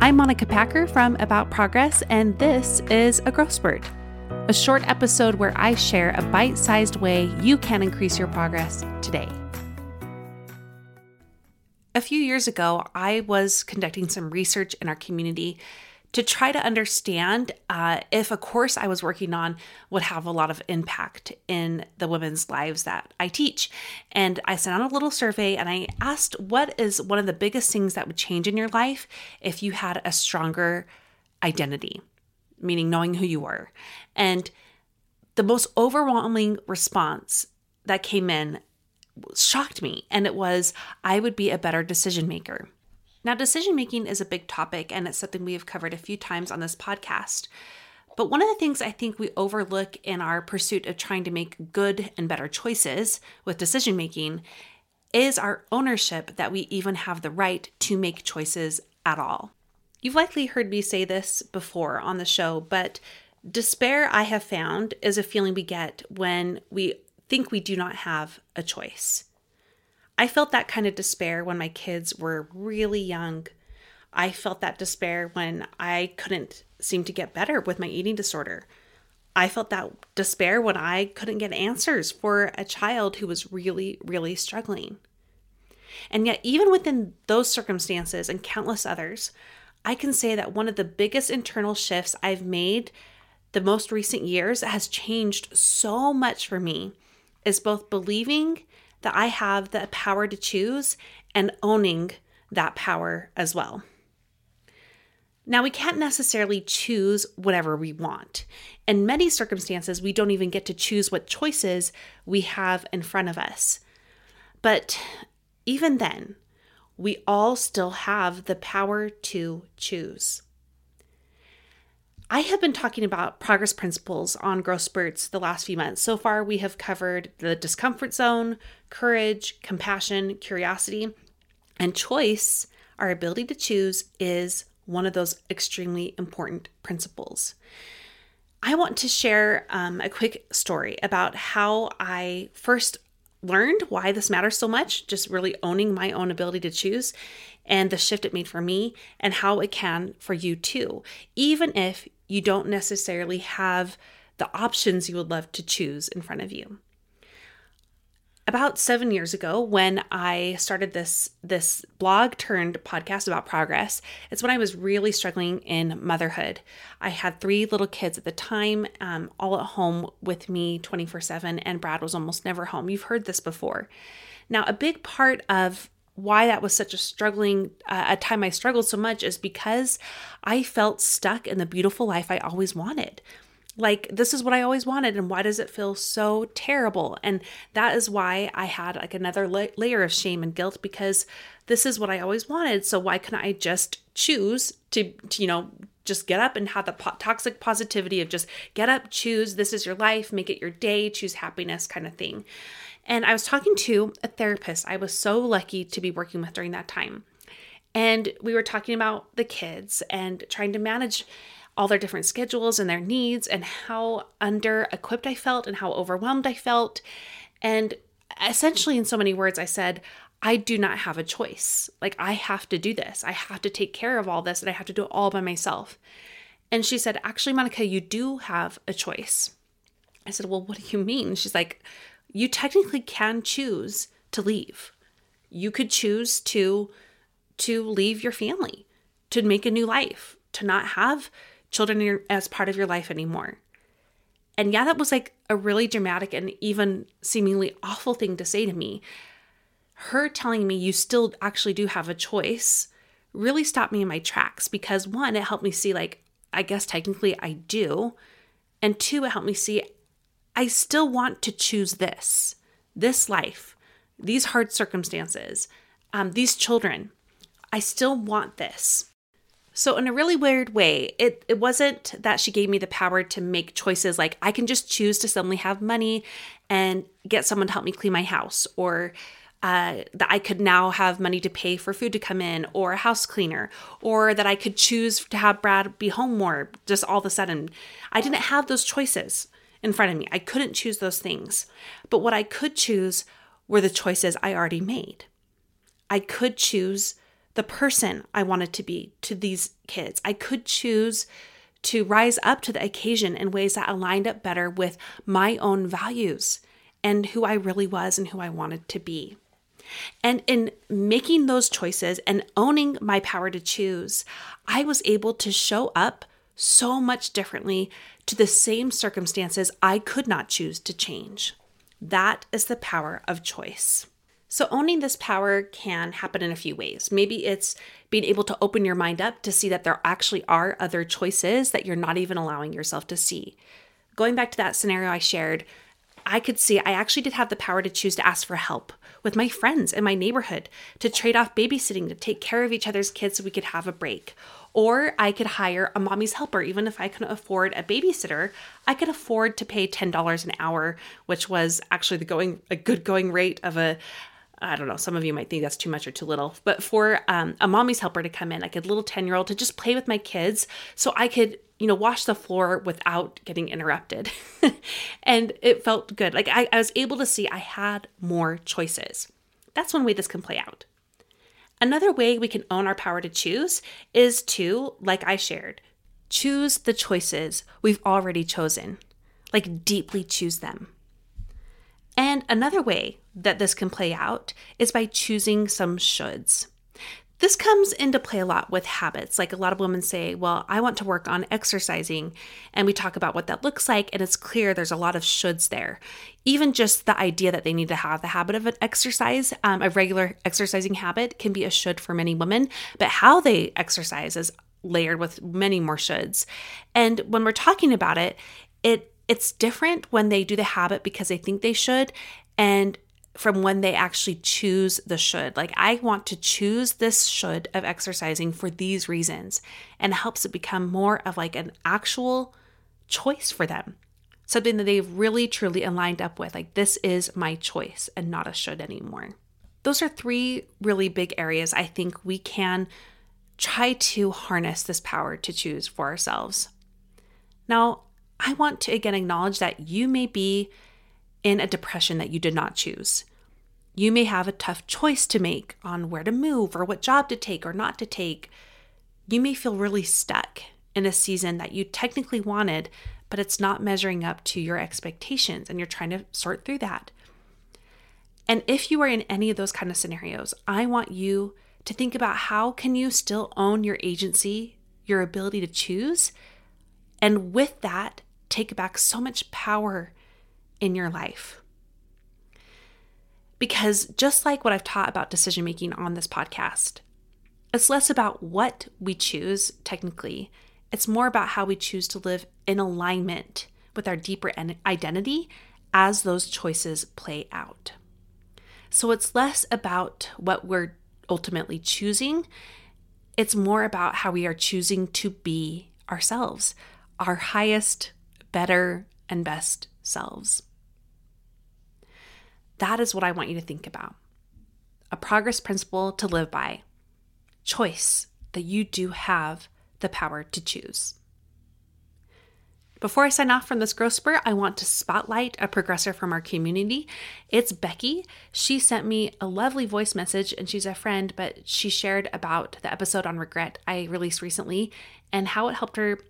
I'm Monica Packer from About Progress, and this is A Growth Spurt, a short episode where I share a bite-sized way you can increase your progress today. A few years ago, I was conducting some research in our community to try to understand if a course I was working on would have a lot of impact in the women's lives that I teach. And I sent out a little survey and I asked, what is one of the biggest things that would change in your life if you had a stronger identity, meaning knowing who you were? And the most overwhelming response that came in shocked me. And it was, I would be a better decision maker. Now, decision-making is a big topic, and it's something we have covered a few times on this podcast. But one of the things I think we overlook in our pursuit of trying to make good and better choices with decision-making is our ownership that we even have the right to make choices at all. You've likely heard me say this before on the show, but despair, I have found, is a feeling we get when we think we do not have a choice. I felt that kind of despair when my kids were really young. I felt that despair when I couldn't seem to get better with my eating disorder. I felt that despair when I couldn't get answers for a child who was really, really struggling. And yet, even within those circumstances and countless others, I can say that one of the biggest internal shifts I've made the most recent years that has changed so much for me is both believing that I have the power to choose and owning that power as well. Now, we can't necessarily choose whatever we want. In many circumstances, we don't even get to choose what choices we have in front of us. But even then, we all still have the power to choose. I have been talking about progress principles on growth spurts the last few months. So far, we have covered the discomfort zone, courage, compassion, curiosity, and choice. Our ability to choose is one of those extremely important principles. I want to share a quick story about how I first learned why this matters so much, just really owning my own ability to choose and the shift it made for me and how it can for you too, even if you don't necessarily have the options you would love to choose in front of you. About 7 years ago, when I started this blog turned podcast about progress, it's when I was really struggling in motherhood. I had three little kids at the time, all at home with me 24/7, and Brad was almost never home. You've heard this before. Now, a big part of why that was such a time I struggled so much is because I felt stuck in the beautiful life I always wanted. Like, this is what I always wanted, and why does it feel so terrible? And that is why I had like another layer of shame and guilt, because this is what I always wanted. So why couldn't I just choose to just get up and have the toxic positivity of just get up, choose, this is your life, make it your day, choose happiness kind of thing. And I was talking to a therapist I was so lucky to be working with during that time. And we were talking about the kids and trying to manage all their different schedules and their needs, and how under-equipped I felt and how overwhelmed I felt. And essentially, in so many words, I said, I do not have a choice. Like, I have to do this. I have to take care of all this, and I have to do it all by myself. And she said, actually, Monica, you do have a choice. I said, well, what do you mean? She's like, you technically can choose to leave. You could choose to leave your family, to make a new life, to not have children as part of your life anymore. And yeah, that was like a really dramatic and even seemingly awful thing to say to me. Her telling me you still actually do have a choice really stopped me in my tracks, because one, it helped me see, like, I guess technically I do. And two, it helped me see I still want to choose this life, these hard circumstances, these children. I still want this. So in a really weird way, it wasn't that she gave me the power to make choices like I can just choose to suddenly have money and get someone to help me clean my house, or that I could now have money to pay for food to come in or a house cleaner, or that I could choose to have Brad be home more just all of a sudden. I didn't have those choices in front of me. I couldn't choose those things. But what I could choose were the choices I already made. I could choose the person I wanted to be to these kids. I could choose to rise up to the occasion in ways that aligned up better with my own values and who I really was and who I wanted to be. And in making those choices and owning my power to choose, I was able to show up so much differently to the same circumstances I could not choose to change. That is the power of choice. So owning this power can happen in a few ways. Maybe it's being able to open your mind up to see that there actually are other choices that you're not even allowing yourself to see. Going back to that scenario I shared, I could see I actually did have the power to choose to ask for help with my friends in my neighborhood, to trade off babysitting, to take care of each other's kids so we could have a break. Or I could hire a mommy's helper. Even if I couldn't afford a babysitter, I could afford to pay $10 an hour, which was actually a good going rate of I don't know, some of you might think that's too much or too little, but for a mommy's helper to come in, like a little 10-year-old to just play with my kids so I could, wash the floor without getting interrupted. And it felt good. Like I was able to see I had more choices. That's one way this can play out. Another way we can own our power to choose is to, like I shared, choose the choices we've already chosen, like deeply choose them. And another way that this can play out is by choosing some shoulds. This comes into play a lot with habits. Like a lot of women say, well, I want to work on exercising. And we talk about what that looks like. And it's clear there's a lot of shoulds there. Even just the idea that they need to have the habit of an exercise, a regular exercising habit can be a should for many women. But how they exercise is layered with many more shoulds. And when we're talking about it, it's different when they do the habit because they think they should, and from when they actually choose the should. Like, I want to choose this should of exercising for these reasons, and helps it become more of like an actual choice for them, something that they've really truly aligned up with. Like, this is my choice and not a should anymore. Those are three really big areas I think we can try to harness this power to choose for ourselves. Now, I want to again acknowledge that you may be in a depression that you did not choose. You may have a tough choice to make on where to move or what job to take or not to take. You may feel really stuck in a season that you technically wanted, but it's not measuring up to your expectations, and you're trying to sort through that. And if you are in any of those kind of scenarios, I want you to think about how can you still own your agency, your ability to choose, and with that, take back so much power in your life. Because just like what I've taught about decision-making on this podcast, it's less about what we choose technically. It's more about how we choose to live in alignment with our deeper identity as those choices play out. So it's less about what we're ultimately choosing. It's more about how we are choosing to be ourselves, our highest, better, and best selves. That is what I want you to think about. A progress principle to live by. Choice that you do have the power to choose. Before I sign off from this growth spurt, I want to spotlight a progressor from our community. It's Becky. She sent me a lovely voice message, and she's a friend, but she shared about the episode on regret I released recently and how it helped her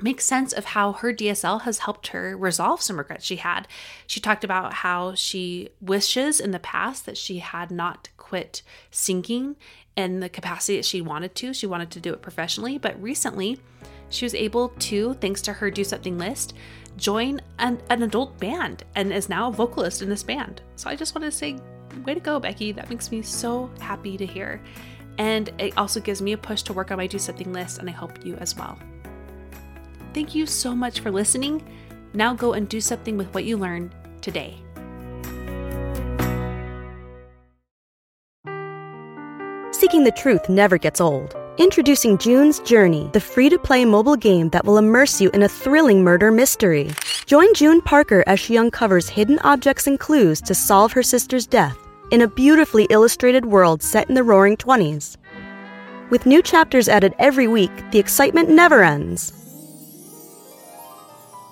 make sense of how her DSL has helped her resolve some regrets she had. She talked about how she wishes in the past that she had not quit singing in the capacity that she wanted to. She wanted to do it professionally, but recently she was able to, thanks to her Do Something list, join an adult band and is now a vocalist in this band. So I just wanted to say, way to go, Becky. That makes me so happy to hear. And it also gives me a push to work on my Do Something list, and I hope you as well. Thank you so much for listening. Now go and do something with what you learned today. Seeking the truth never gets old. Introducing June's Journey, the free-to-play mobile game that will immerse you in a thrilling murder mystery. Join June Parker as she uncovers hidden objects and clues to solve her sister's death in a beautifully illustrated world set in the roaring 20s. With new chapters added every week, the excitement never ends.